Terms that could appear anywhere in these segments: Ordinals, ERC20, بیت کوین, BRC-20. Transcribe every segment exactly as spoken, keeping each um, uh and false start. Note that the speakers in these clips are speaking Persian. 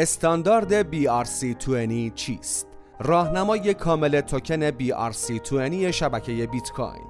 استاندارد بی آر سی بیست چیست؟ راهنمای کامل توکن بی آر سی بیست شبکه بیت کوین.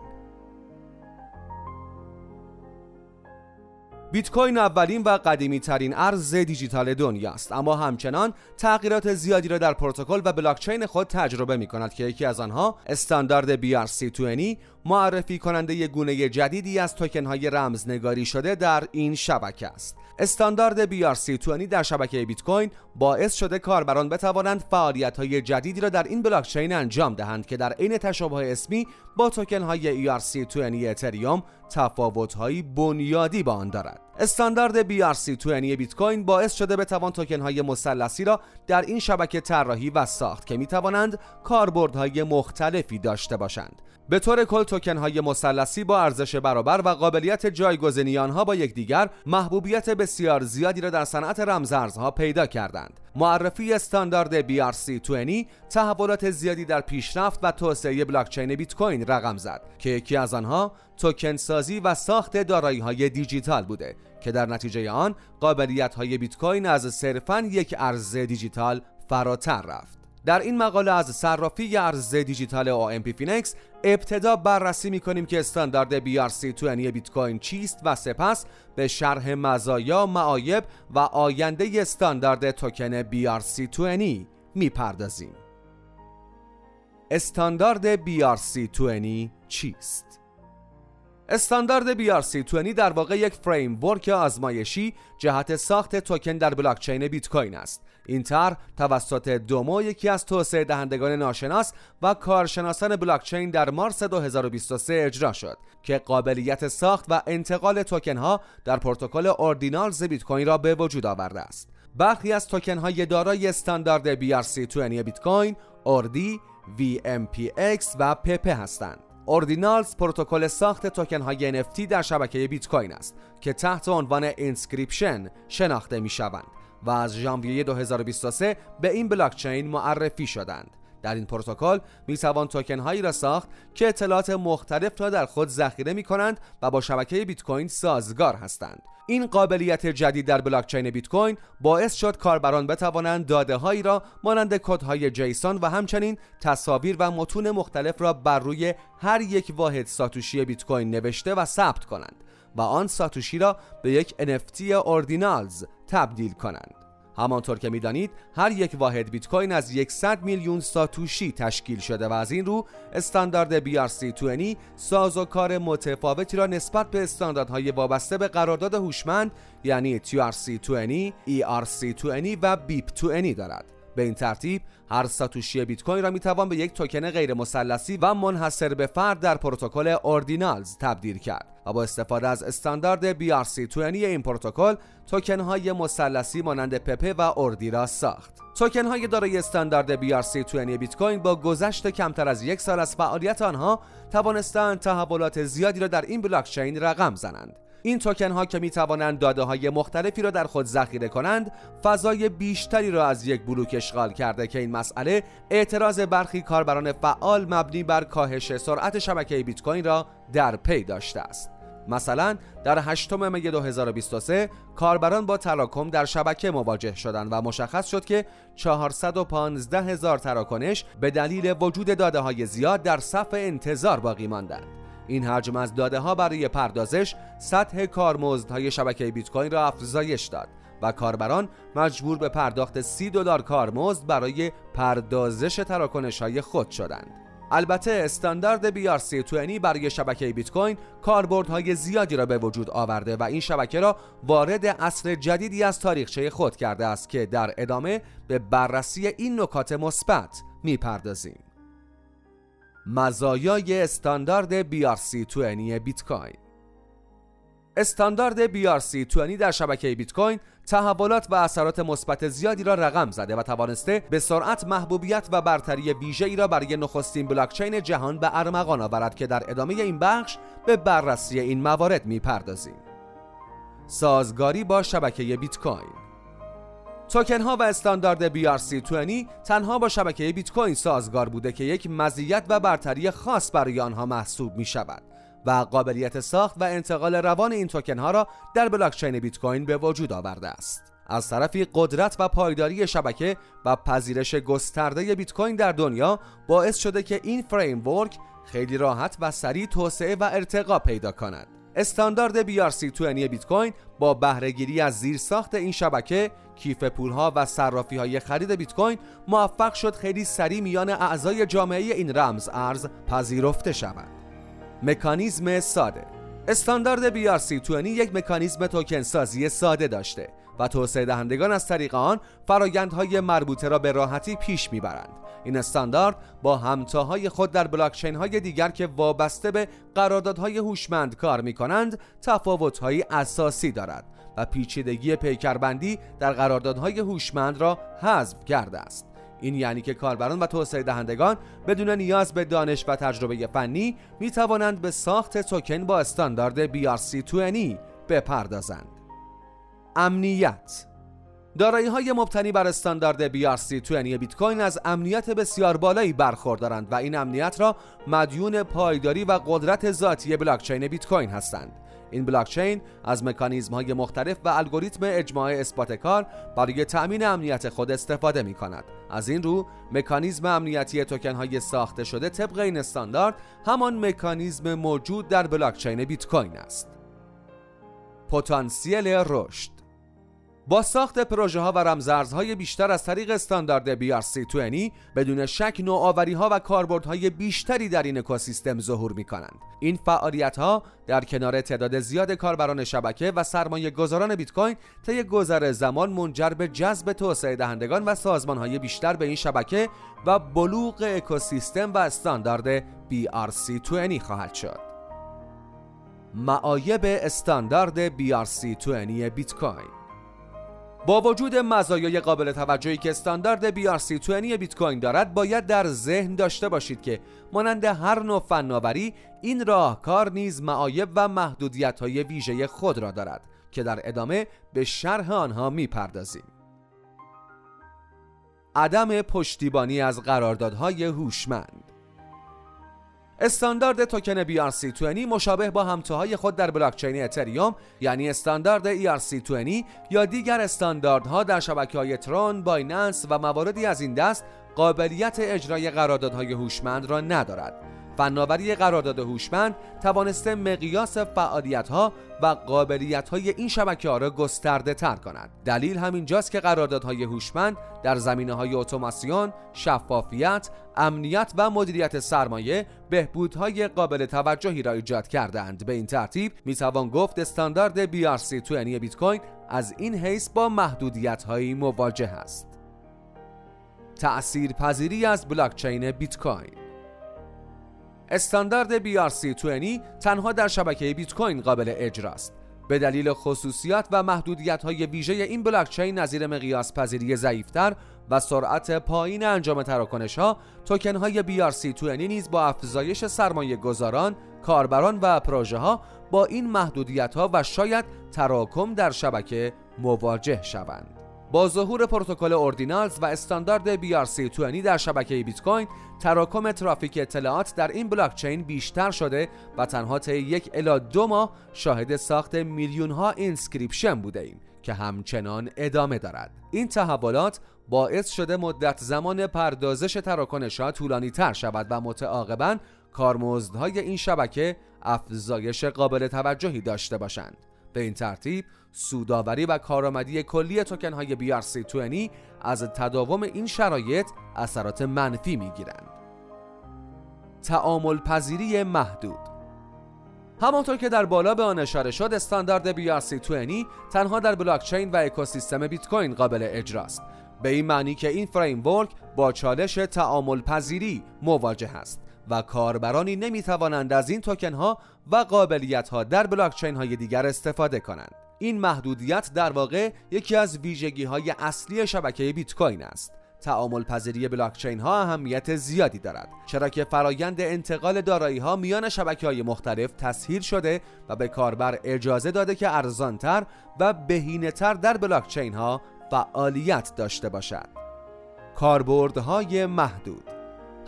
بیت کوین اولین و قدیمی ترین ارز دیجیتال دنیا است، اما همچنان تغییرات زیادی را در پروتکل و بلاکچین خود تجربه می کند که یکی از آنها استاندارد بی آر سی بیست معرفی کننده یک گونه جدیدی از توکن های رمزنگاری شده در این شبکه است. استاندارد بی آر سی بیست در شبکه بیت کوین باعث شده کاربران بتوانند فعالیت های جدیدی را در این بلاکچین انجام دهند که در عین تشابه اسمی با توکن های ای آر سی بیست اتریوم تفاوت هایی بنیادی با آن دارد. استاندارد بی آر سی بیست بیت کوین باعث شده بتوان توکن های مثلثی را در این شبکه طراحی و ساخت که می توانند کاربردهای مختلفی داشته باشند. به طور کل توکن های مثلثی با ارزش برابر و قابلیت جایگزینی آنها با یکدیگر محبوبیت بسیار زیادی را در صنعت رمزارزها پیدا کردند. معرفی استاندارد بی آر سی بیست تحولات زیادی در پیشرفت و توسعه بلاکچین بیت کوین رقم زد که یکی از آنها توکن سازی و ساخت دارایی‌های دیجیتال بوده که در نتیجه آن قابلیت‌های بیت کوین از صرفاً یک ارز دیجیتال فراتر رفت. در این مقاله از صرافی ارز دیجیتال او ام Phoenix ابتدا بررسی می‌کنیم که استاندارد بی آر سی بیست بیت کوین چیست و سپس به شرح مزایا، معایب و آینده استاندارد توکن بی آر سی بیست می‌پردازیم. استاندارد بی آر سی بیست چیست؟ استاندارد بی آر سی بیست در واقع یک فریم ورک آزمایشی جهت ساخت توکن در بلاکچین بیت کوین است. این طرح توسط دومو، یکی از توسعه دهندگان ناشناس و کارشناسان بلاکچین، در مارس دو هزار و بیست و سه اجرا شد که قابلیت ساخت و انتقال توکن ها در پروتکل اوردینالز بیت کوین را به وجود آورده است. برخی از توکن های دارای استاندارد بی آر سی بیست بیت کوین اوردی، وی ام پی اکس و پپه هستند. Ordinals پروتکل ساخت توکن های ان اف تی در شبکه بیت کوین است که تحت عنوان اینسکریپشن شناخته می شوند و از ژانویه دو هزار و بیست و سه به این بلاکچین معرفی شدند. در این پروتکل می توان توکن هایی را ساخت که اطلاعات مختلف را در خود ذخیره می کنند و با شبکه بیت کوین سازگار هستند. این قابلیت جدید در بلاکچین بیت کوین باعث شد کاربران بتوانند داده هایی را مانند کد های جیسون و همچنین تصاویر و متون مختلف را بر روی هر یک واحد ساتوشی بیت کوین نوشته و ثبت کنند و آن ساتوشی را به یک ان اف تی Ordinals تبدیل کنند. همانطور که می‌دانید هر یک واحد بیت کوین از صد میلیون ساتوشی تشکیل شده و از این رو استاندارد بی آر سی بیست سازوکار متفاوتی را نسبت به استانداردهای وابسته به قرارداد هوشمند یعنی تی آر سی بیست، ای آر سی بیست و بیپ بیست دارد. به این ترتیب هر ساتوشی بیت کوین را می‌توان به یک توکن غیر مثلثی و منحصر به فرد در پروتکل Ordinals تبدیل کرد و با استفاده از استاندارد بی آر سی بیست این پروتکل توکن های مثلثی مانند پپه و اوردی را ساخت. توکن های دارای استاندارد بی آر سی بیست بیت کوین با گذشت کمتر از یک سال از فعالیت آنها توانستند تحولات زیادی را در این بلاکچین رقم زنند. این توکن ها که می توانند داده های مختلفی را در خود ذخیره کنند، فضای بیشتری را از یک بلوک اشغال کرده که این مسئله اعتراض برخی کاربران فعال مبنی بر کاهش سرعت شبکه بیت کوین را در پی داشته است. مثلا در هشتم می دو هزار و بیست و سه کاربران با تراکم در شبکه مواجه شدند و مشخص شد که چهارصد و پانزده هزار تراکنش به دلیل وجود داده های زیاد در صف انتظار باقی ماندند. این حجم از داده ها برای پردازش سطح کارمزدهای شبکه بیت کوین را افزایش داد و کاربران مجبور به پرداخت سی دلار کارمزد برای پردازش تراکنش های خود شدند. البته استاندارد بی آر سی بیست برای شبکه بیت کوین کاربردهای زیادی را به وجود آورده و این شبکه را وارد عصر جدیدی از تاریخچه خود کرده است که در ادامه به بررسی این نکات مثبت می‌پردازیم. مزایای استاندارد بی آر سی بیست بیت کوین. استاندارد بی آر سی بیست در شبکه بیت کوین تحولات و اثرات مثبت زیادی را رقم زده و توانسته به سرعت محبوبیت و برتری ویژه‌ای را برای نخستین بلاکچین جهان به ارمغان آورد که در ادامه این بخش به بررسی این موارد می‌پردازیم. سازگاری با شبکه بیت کوین. توکن ها و استاندارد بی آر سی بیست تنها با شبکه بیت کوین سازگار بوده که یک مزیت و برتری خاص برای آنها محسوب می شود و قابلیت ساخت و انتقال روان این توکن ها را در بلاکچین بیت کوین به وجود آورده است. از طرفی قدرت و پایداری شبکه و پذیرش گسترده بیت کوین در دنیا باعث شده که این فریم ورک خیلی راحت و سریع توسعه و ارتقا پیدا کند. استاندارد بی آر سی بیست بیت کوین با بهره گیری از زیرساخت این شبکه، کیف پولها و صرافی‌های خرید بیت کوین موفق شد خیلی سریع میان اعضای جامعه این رمز ارز پذیرفته شود. مکانیزم ساده. استاندارد بی آر سی بیست یک مکانیزم توکن سازی ساده داشته و توسعه دهندگان از طریق آن فرایندهای مربوطه را به راحتی پیش میبرند. این استاندارد با همتاهای خود در بلاکچین های دیگر که وابسته به قراردادهای هوشمند کار میکنند تفاوت‌های اساسی دارد و پیچیدگی پیکربندی در قراردادهای هوشمند را حذف کرده است. این یعنی که کاربران و توسعه دهندگان بدون نیاز به دانش و تجربه فنی می توانند به ساخت توکن با استاندارد بی آر سی بیست بپردازند. امنیت. دارایی‌های مبتنی بر استاندارد بی آر سی بیست بیت کوین از امنیت بسیار بالایی برخوردارند و این امنیت را مدیون پایداری و قدرت ذاتی بلاکچین بیت کوین هستند. این بلاکچین از مکانیزم‌های مختلف و الگوریتم اجماع اثبات کار برای تأمین امنیت خود استفاده می‌کند. از این رو مکانیزم امنیتی توکن‌های ساخته شده طبق این استاندارد همان مکانیزم موجود در بلاکچین بیت کوین است. پتانسیل رشد. با ساخت پروژه ها و رمزارزهای بیشتر از طریق استاندارد بی آر سی بیست بدون شک نوآوری ها و کاربردهای بیشتری در این اکوسیستم ظهور می کنند. این فعالیت ها در کنار تعداد زیاد کاربران شبکه و سرمایه گذاران بیت کوین طی گذر زمان منجر به جذب توسعه دهندگان و سازمان های بیشتر به این شبکه و بلوغ اکوسیستم و استاندارد بی آر سی بیست خواهد شد. معایب استاندارد بی آر سی بیست بیت کوین. با وجود مزایای قابل توجهی که استاندارد بی آر سی بیست بیت کوین دارد، باید در ذهن داشته باشید که مانند هر نوع فناوری این راهکار نیز معایب و محدودیت‌های ویژه خود را دارد که در ادامه به شرح آنها می‌پردازیم. عدم پشتیبانی از قراردادهای هوشمند. استاندارد توکن بی آر سی بیست مشابه با همتاهای خود در بلاکچین اتریوم یعنی استاندارد ای آر سی بیست یا دیگر استانداردها در شبکه‌های ترون، بایننس و مواردی از این دست قابلیت اجرای قراردادهای هوشمند را ندارد. فناوری قرارداد هوشمند توانسته مقیاس فعالیت‌ها و قابلیت‌های این شبکه‌ها را گسترده‌تر کند. دلیل همینجاست که قراردادهای هوشمند در زمینه‌های اتوماسیون، شفافیت، امنیت و مدیریت سرمایه بهبودهای قابل توجهی را ایجاد کردند. به این ترتیب می‌توان گفت استاندارد بی آر سی بیست بیت کوین از این حیث با محدودیت‌هایی مواجه است. تأثیرپذیری از بلاکچین بیت کوین. استاندارد بی آر سی بیست تنها در شبکه بیت کوین قابل اجراست. به دلیل خصوصیات و محدودیت‌های ویژه این بلاکچین نظیر مقیاس پذیری ضعیف‌تر و سرعت پایین انجام تراکنش‌ها، توکن‌های بی آر سی بیست نیز با افزایش سرمایه گذاران، کاربران و پروژه‌ها با این محدودیت‌ها و شاید تراکم در شبکه مواجه شوند. با ظهور پروتکل اوردینالز و استاندارد بی آر سی بیست در شبکه بیت کوین، تراکم ترافیک اطلاعات در این بلاکچین بیشتر شده و تنها طی یک الی دو ماه شاهد ساخت میلیون ها اینسکریپشن بوده ایم که همچنان ادامه دارد. این تحولات باعث شده مدت زمان پردازش تراکنش ها طولانی تر شود و متعاقباً کارمزدهای این شبکه افزایش قابل توجهی داشته باشند. به این ترتیب سودآوری و کارآمدی کلی توکن‌های بی آر سی بیست از تداوم این شرایط اثرات منفی می‌گیرند. تعامل پذیری محدود. همانطور که در بالا به آن اشاره شد، استاندارد بی آر سی بیست تنها در بلاکچین و اکوسیستم بیت کوین قابل اجراست. به این معنی که این فریم ورک با چالش تعامل پذیری مواجه است و کاربرانی نمی‌توانند از این توکن‌ها و قابلیت‌ها در بلاکچین‌های دیگر استفاده کنند. این محدودیت در واقع یکی از ویژگی‌های اصلی شبکه بیت کوین است. تعامل پذیری بلاکچین‌ها اهمیت زیادی دارد، چرا که فرایند انتقال دارایی‌ها میان شبکه‌های مختلف تسهیل شده و به کاربر اجازه داده که ارزان‌تر و بهینه‌تر در بلاکچین‌ها فعالیت داشته باشد. کاربردهای محدود.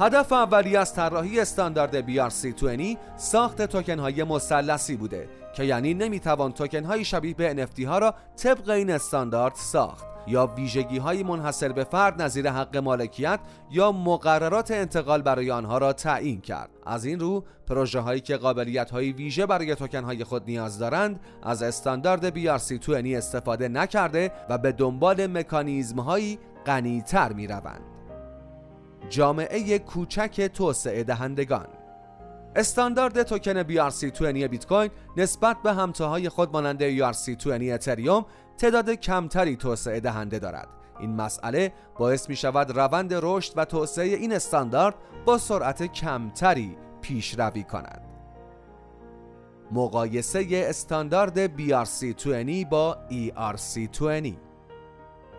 هدف اولیه از طراحی استاندارد بی آر سی بیست ساخت توکن‌های مثلثی بوده که یعنی نمیتوان توکن های شبیه به ان اف تی ها را طبق این استاندارد ساخت یا ویژگی های منحصر به فرد نظیر حق مالکیت یا مقررات انتقال برای آنها را تعیین کرد. از این رو پروژه هایی که قابلیت های ویژه برای توکن های خود نیاز دارند از استاندارد بی آر سی بیست استفاده نکرده و به دنبال مکانیزم هایی غنی تر می روند. جامعه کوچک توسعه دهندگان. استاندارد توکن بی آر سی بیست بیت کوین نسبت به همتاهای خود مانند ای آر سی بیست اتریوم تعداد کمتری توسعه دهنده دارد. این مسئله باعث می شود روند رشد و توسعه این استاندارد با سرعت کمتری پیشروی کند. مقایسه استاندارد بی آر سی بیست با ای آر سی بیست.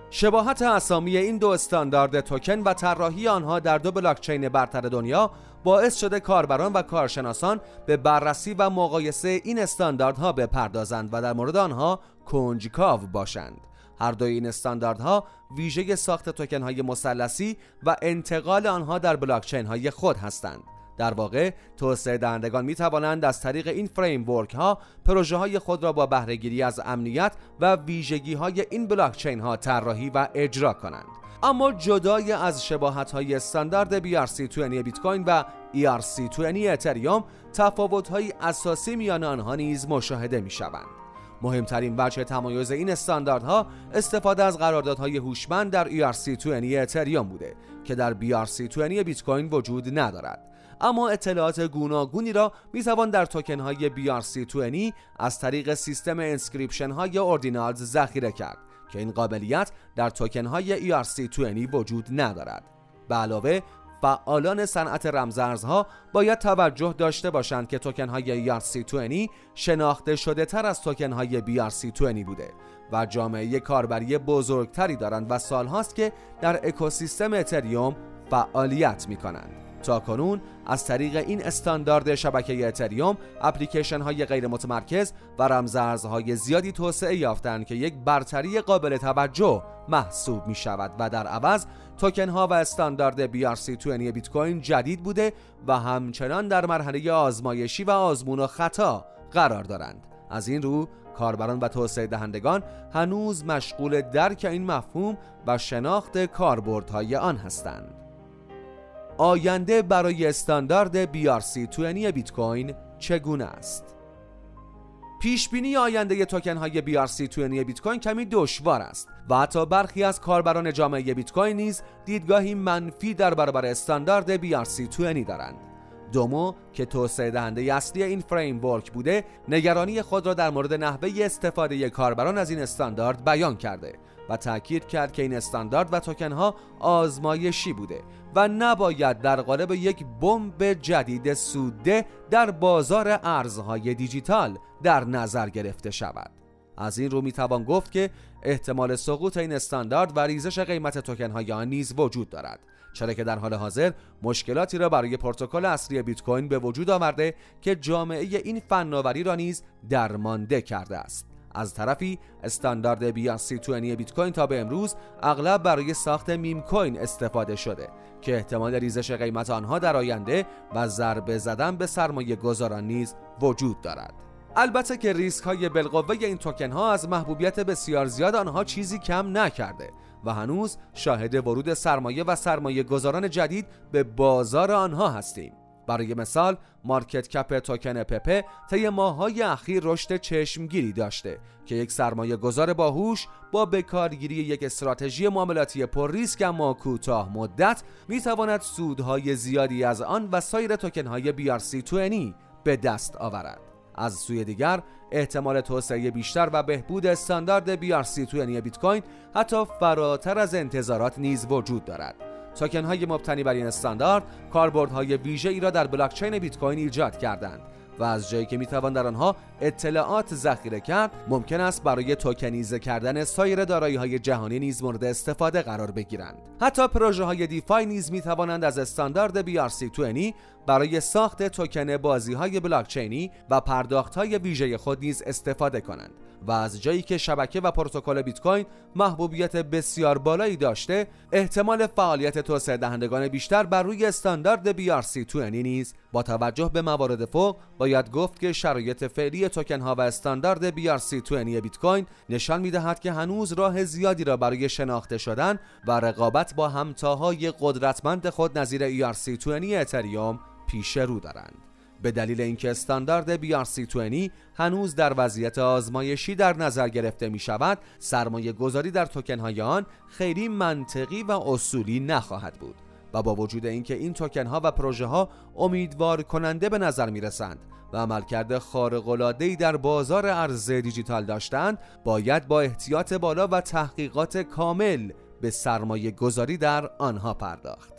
شباهت اسامی این دو استاندارد توکن و طراحی آنها در دو بلاکچین برتر دنیا باعث شده کاربران و کارشناسان به بررسی و مقایسه این استانداردها بپردازند و در مورد آنها کنجکاو باشند. هر دوی این استانداردها ویژه ساخت توکن‌های مثلثی و انتقال آنها در بلاکچین‌های خود هستند. در واقع توسعه دهندگان می توانند از طریق این فریم ورک ها پروژه های خود را با بهره گیری از امنیت و ویژگی های این بلاکچین ها طراحی و اجرا کنند. اما جدای از شباهت های استاندارد بی آر سی بیست بیت کوین و ای آر سی بیست اتریوم، تفاوت های اساسی میان آنها نیز مشاهده می شوند. مهمترین وجه تمایز این استانداردها استفاده از قراردادهای هوشمند در ای آر سی بیست اتریوم بوده که در بی آر سی بیست بیت کوین وجود ندارد. اما اطلاعات گوناگونی را میتوان در توکن های بی آر سی بیست از طریق سیستم انسکریپشن های Ordinals ذخیره کرد که این قابلیت در توکن های ای آر سی بیست وجود ندارد. به علاوه فعالان صنعت رمزارزها باید توجه داشته باشند که توکن های ای آر سی بیست شناخته شده تر از توکن های بی آر سی بیست بوده و جامعه کاربری بزرگتری دارند و سالهاست که در اکوسیستم اتریوم فعالیت میکنند. تا کنون از طریق این استاندارد شبکه اتریوم اپلیکیشن های غیر متمرکز و رمزارزهای زیادی توسعه یافتند که یک برتری قابل توجه محسوب می شود و در عوض توکن ها و استاندارد بی آر سی بیست بیت کوین جدید بوده و همچنان در مرحله آزمایشی و آزمون و خطا قرار دارند. از این رو کاربران و توسعه دهندگان هنوز مشغول درک این مفهوم و شناخت کاربردهای آن هستند. آینده برای استاندارد بی آر سی بیست بیت کوین چگونه است؟ پیش بینی آینده توکن های بی آر سی بیست بیت کوین کمی دشوار است و حتی برخی از کاربران جامعه بیت کوین نیز دیدگاهی منفی در برابر استاندارد بی آر سی بیست دارند. دومو که توسعه دهنده اصلی این فریم ورک بوده، نگرانی خود را در مورد نحوه استفاده کاربران از این استاندارد بیان کرده و تأکید کرد که این استاندارد و توکن ها آزمایشی بوده و نباید در قالب یک بمب جدید سوده در بازار ارزهای دیجیتال در نظر گرفته شود. از این رو میتوان گفت که احتمال سقوط این استاندارد و ریزش قیمت توکن های آن نیز وجود دارد، چرا که در حال حاضر مشکلاتی را برای پروتکل اصلی بیت کوین به وجود آورده که جامعه این فناوری را نیز درمانده کرده است. از طرفی استاندارد بی آر سی بیست بیت کوین تا به امروز اغلب برای ساخت میم کوین استفاده شده که احتمال ریزش قیمت آنها در آینده و ضربه زدن به سرمایه گذاران نیز وجود دارد. البته که ریسک های بالقوه این توکن ها از محبوبیت بسیار زیاد آنها چیزی کم نکرده و هنوز شاهد ورود سرمایه و سرمایه گذاران جدید به بازار آنها هستیم. برای مثال مارکت کپ توکن پپه طی ماه‌های اخیر رشد چشمگیری داشته که یک سرمایه گذار باهوش با بکارگیری یک استراتژی معاملاتی پر ریسک اما کوتاه مدت میتواند سودهای زیادی از آن و سایر توکن‌های بی آر سی بیست به دست آورد. از سوی دیگر احتمال توسعه بیشتر و بهبود استاندارد بی آر سی بیست بیت کوین حتی فراتر از انتظارات نیز وجود دارد. توکن های مبتنی بر این استاندارد کاربردهای ویژه‌ای را در بلاکچین بیت کوین ایجاد کردند و از جایی که میتوان در آنها اطلاعات ذخیره کرد، ممکن است برای توکنیزه کردن سایر دارایی‌های جهانی نیز مورد استفاده قرار بگیرند. حتی پروژه های دیفای نیز میتوانند از استاندارد بی آر سی بیست برای ساخت توکن بازی‌های بلاکچینی و پرداخت‌های ویژه خود نیز استفاده کنند و از جایی که شبکه و پروتکل بیت کوین محبوبیت بسیار بالایی داشته، احتمال فعالیت توسعه دهندگان بیشتر بر روی استاندارد بی آر سی بیست نیز با توجه به موارد فوق باید گفت که شرایط فعلی توکن ها و استاندارد بی آر سی بیست بیت کوین نشان میدهد که هنوز راه زیادی را برای شناخته شدن و رقابت با همتاهای قدرتمند خود نظیر ای آر سی بیست اتریوم پیش رو دارند، به دلیل اینکه استاندارد بی آر سی بیست هنوز در وضعیت آزمایشی در نظر گرفته می شود، سرمایه گذاری در توکن های آن خیلی منطقی و اصولی نخواهد بود و با وجود اینکه این توکن ها و پروژه ها امیدوار کننده به نظر می رسند و عملکرد خارق العاده‌ای در بازار ارز دیجیتال داشتند، باید با احتیاط بالا و تحقیقات کامل به سرمایه گذاری در آنها پرداخت.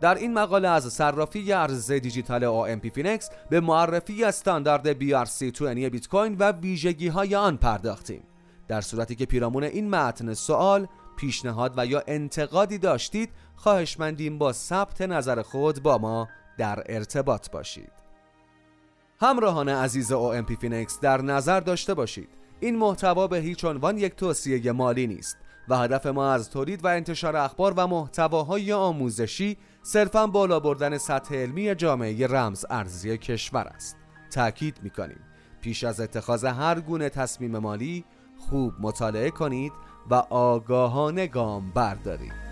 در این مقاله از صرافی ارز دیجیتال او ام Phoenix به معرفی استاندارد بی آر سی بیست بیت کوین و ویژگی‌های آن پرداختیم. در صورتی که پیرامون این متن سوال، پیشنهاد و یا انتقادی داشتید، خواهشمندیم با ثبت نظر خود با ما در ارتباط باشید. همراهان عزیز او ام Phoenix در نظر داشته باشید این محتوا به هیچ عنوان یک توصیه مالی نیست و هدف ما از تولید و انتشار اخبار و محتواهای آموزشی صرفاً بالا بردن سطح علمی جامعه رمز ارزی کشور است. تاکید می‌کنیم پیش از اتخاذ هر گونه تصمیم مالی خوب مطالعه کنید و آگاهانه گام بردارید.